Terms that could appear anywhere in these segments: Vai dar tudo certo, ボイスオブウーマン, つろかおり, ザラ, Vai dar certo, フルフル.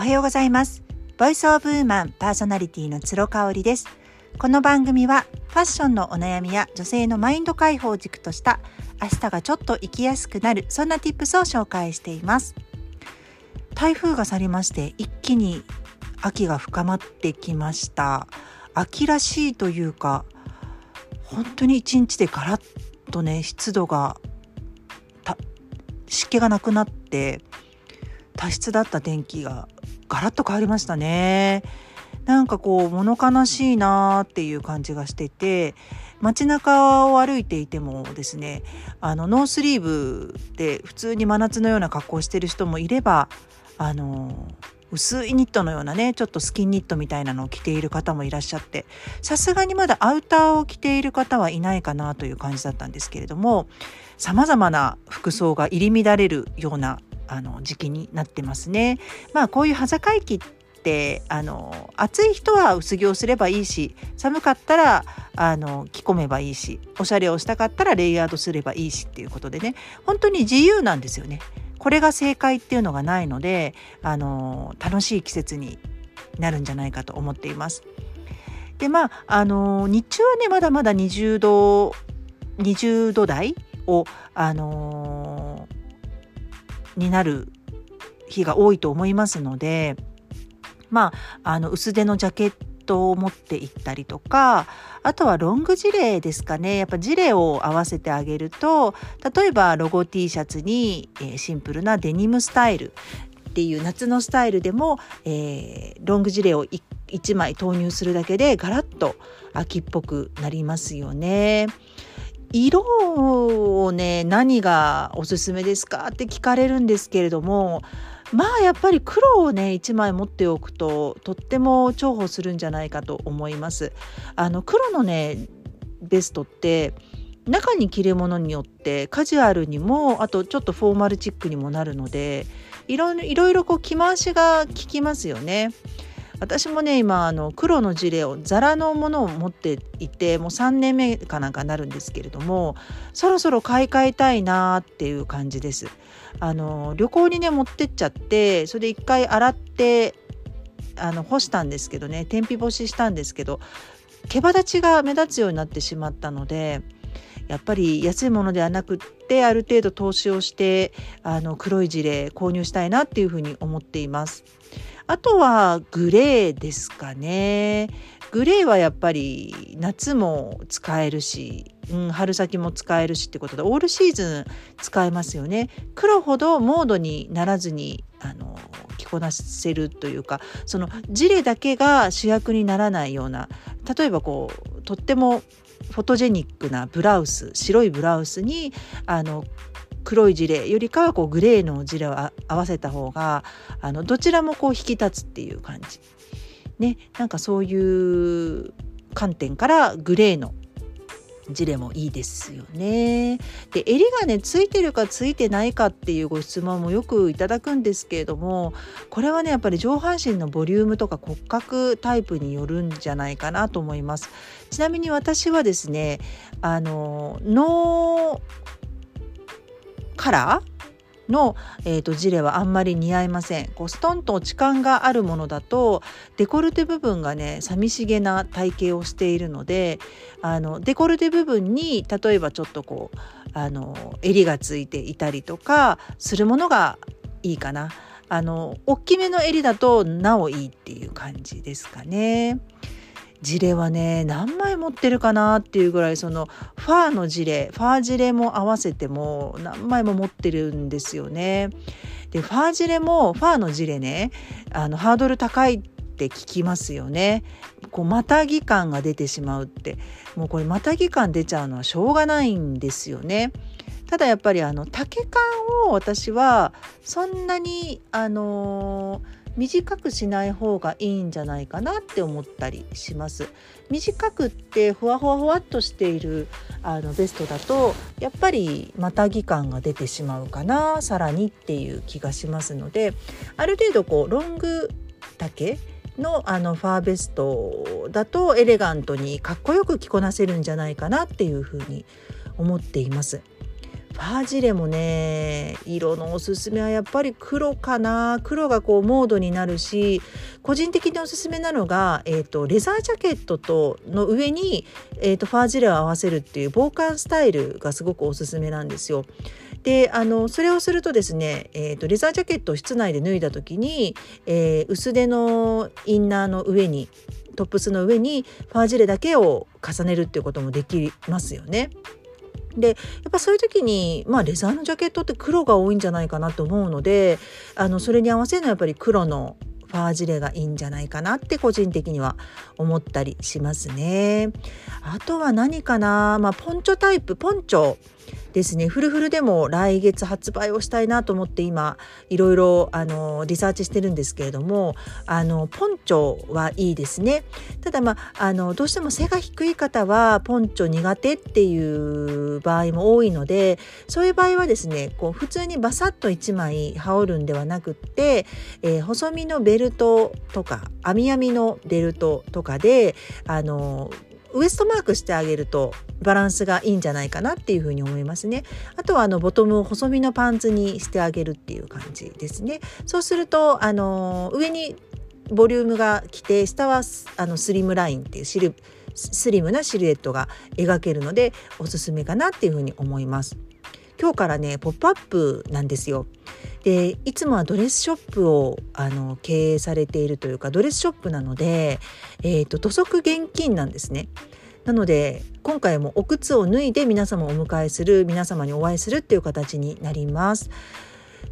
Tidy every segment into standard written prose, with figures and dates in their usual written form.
おはようございます。ボイスオブウーマンパーソナリティのつろかおりです。この番組はファッションのお悩みや女性のマインド解放を軸とした明日がちょっと生きやすくなる、そんな tips を紹介しています。台風が去りまして一気に秋が深まってきました。秋らしいというか、本当に一日でガラッとね、湿度が湿気がなくなって多湿だった天気がガラッと変わりましたね。なんかこう物悲しいなっていう感じがしてて、街中を歩いていてもですね、ノースリーブで普通に真夏のような格好をしてる人もいれば、薄いニットのようなね、ちょっとスキンニットみたいなのを着ている方もいらっしゃって、さすがにまだアウターを着ている方はいないかなという感じだったんですけれども、様々な服装が入り乱れるような時期になってますね。まあこういう端境期って、暑い人は薄着をすればいいし、寒かったら着込めばいいし、おしゃれをしたかったらレイヤードすればいいしっていうことでね、本当に自由なんですよね。これが正解っていうのがないので、楽しい季節になるんじゃないかと思っています。で、日中はね、まだまだ20度台をになる日が多いと思いますので、薄手のジャケットを持って行ったりとか、あとはロングジレですかね。やっぱジレを合わせてあげると、例えばロゴ T シャツにシンプルなデニムスタイルっていう夏のスタイルでも、ロングジレを1枚投入するだけでガラッと秋っぽくなりますよね。色をね、何がおすすめですかって聞かれるんですけれども、やっぱり黒をね1枚持っておくととっても重宝するんじゃないかと思います。黒のねベストって、中に着るものによってカジュアルにも、あとちょっとフォーマルチックにもなるので、いろいろこう着回しが効きますよね。私もね、今黒のジレをザラのものを持っていて、もう3年目かなんかなるんですけれども、そろそろ買い替えたいなっていう感じです。旅行にね持ってっちゃって、それで一回洗って干したんですけどね、天日干ししたんですけど、毛羽立ちが目立つようになってしまったので、やっぱり安いものではなくって、ある程度投資をして黒いジレ購入したいなっていうふうに思っています。あとはグレーですかね。グレーはやっぱり夏も使えるし、春先も使えるしってことで、オールシーズン使えますよね。黒ほどモードにならずに着こなせるというか、そのジレだけが主役にならないような、例えばこうとってもフォトジェニックなブラウス、白いブラウスに黒いジレよりかはこうグレーのジレを合わせた方がどちらもこう引き立つっていう感じ、ね、なんかそういう観点からグレーのジレもいいですよね。で、襟がねついてるかついてないかっていうご質問もよくいただくんですけれども、これはねやっぱり上半身のボリュームとか骨格タイプによるんじゃないかなと思います。ちなみに私はですね、ノーカラーの、ジレはあんまり似合いません。こうストンと落ち感があるものだと、デコルテ部分がね寂しげな体型をしているので、デコルテ部分に例えばちょっとこう襟がついていたりとかするものがいいかな。大きめの襟だとなおいいっていう感じですかね。ジレはね何枚持ってるかなっていうぐらい、そのファーのジレ、ファージレも合わせても何枚も持ってるんですよね。でファージレも、ファーのジレね、ハードル高いって聞きますよね。こうまたぎ感が出てしまうって、もうこれまたぎ感出ちゃうのはしょうがないんですよね。ただやっぱり丈感を私はそんなに短くしない方がいいんじゃないかなって思ったりします。短くってふわふわふわっとしているベストだと、やっぱりまたぎ感が出てしまうかな、さらにっていう気がしますので、ある程度こうロング丈のファーベストだとエレガントにかっこよく着こなせるんじゃないかなっていうふうに思っています。パジレもね、色のおすすめはやっぱり黒かな。黒がこうモードになるし、個人的におすすめなのが、レザージャケットとの上に、ファージレを合わせるっていう防寒スタイルがすごくおすすめなんですよ。で、それをするとですね、レザージャケットを室内で脱いだ時に、薄手のインナーの上にトップスの上にファージレだけを重ねるっていうこともできますよね。でやっぱそういう時に、レザーのジャケットって黒が多いんじゃないかなと思うので、それに合わせるのはやっぱり黒のファージレがいいんじゃないかなって個人的には思ったりしますね。あとは何かな、ポンチョタイプ、ポンチョですね。フルフルでも来月発売をしたいなと思って今いろいろリサーチしてるんですけれども、ポンチョはいいですね。ただどうしても背が低い方はポンチョ苦手っていう場合も多いので、そういう場合はですね、こう普通にバサッと1枚羽織るんではなくって、細身のベルトとか網やみのベルトとかでウエストマークしてあげるとバランスがいいんじゃないかなっていうふうに思いますね。あとはボトムを細身のパンツにしてあげるっていう感じですね。そうすると上にボリュームがきて、下はスリムラインっていうスリムなシルエットが描けるのでおすすめかなっていうふうに思います。今日からね、ポップアップなんですよ。でいつもはドレスショップを経営されているというか、ドレスショップなので、土足現金なんですね。なので今回もお靴を脱いで皆様をお迎えする、皆様にお会いするっていう形になります。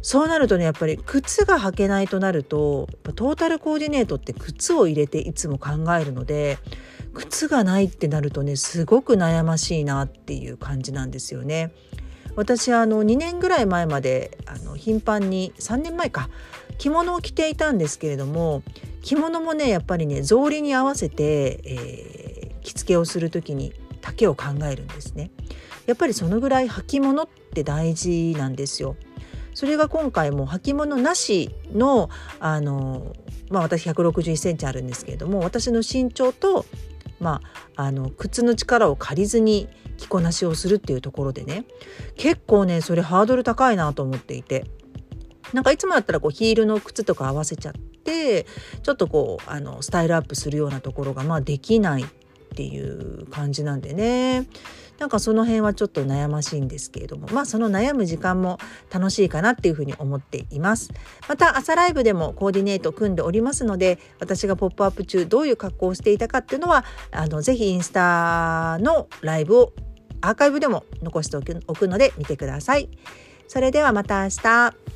そうなるとね、やっぱり靴が履けないとなると、トータルコーディネートって靴を入れていつも考えるので、靴がないってなるとね、すごく悩ましいなっていう感じなんですよね。私2年ぐらい前まで頻繁に3年前か着物を着ていたんですけれども、着物もねやっぱりね、草履に合わせて、着付けをする時に丈を考えるんですね。やっぱりそのぐらい履物って大事なんですよ。それが今回も履物なしの、私161センチあるんですけれども、私の身長と、靴の力を借りずに着こなしをするっていうところでね、結構ねそれハードル高いなと思っていて、なんかいつもだったらこうヒールの靴とか合わせちゃって、ちょっとこうスタイルアップするようなところができないっていう感じなんでね、なんかその辺はちょっと悩ましいんですけれども、その悩む時間も楽しいかなっていうふうに思っています。また朝ライブでもコーディネート組んでおりますので、私がポップアップ中どういう格好をしていたかっていうのはぜひインスタのライブをアーカイブでも残しておくので見てください。それではまた明日。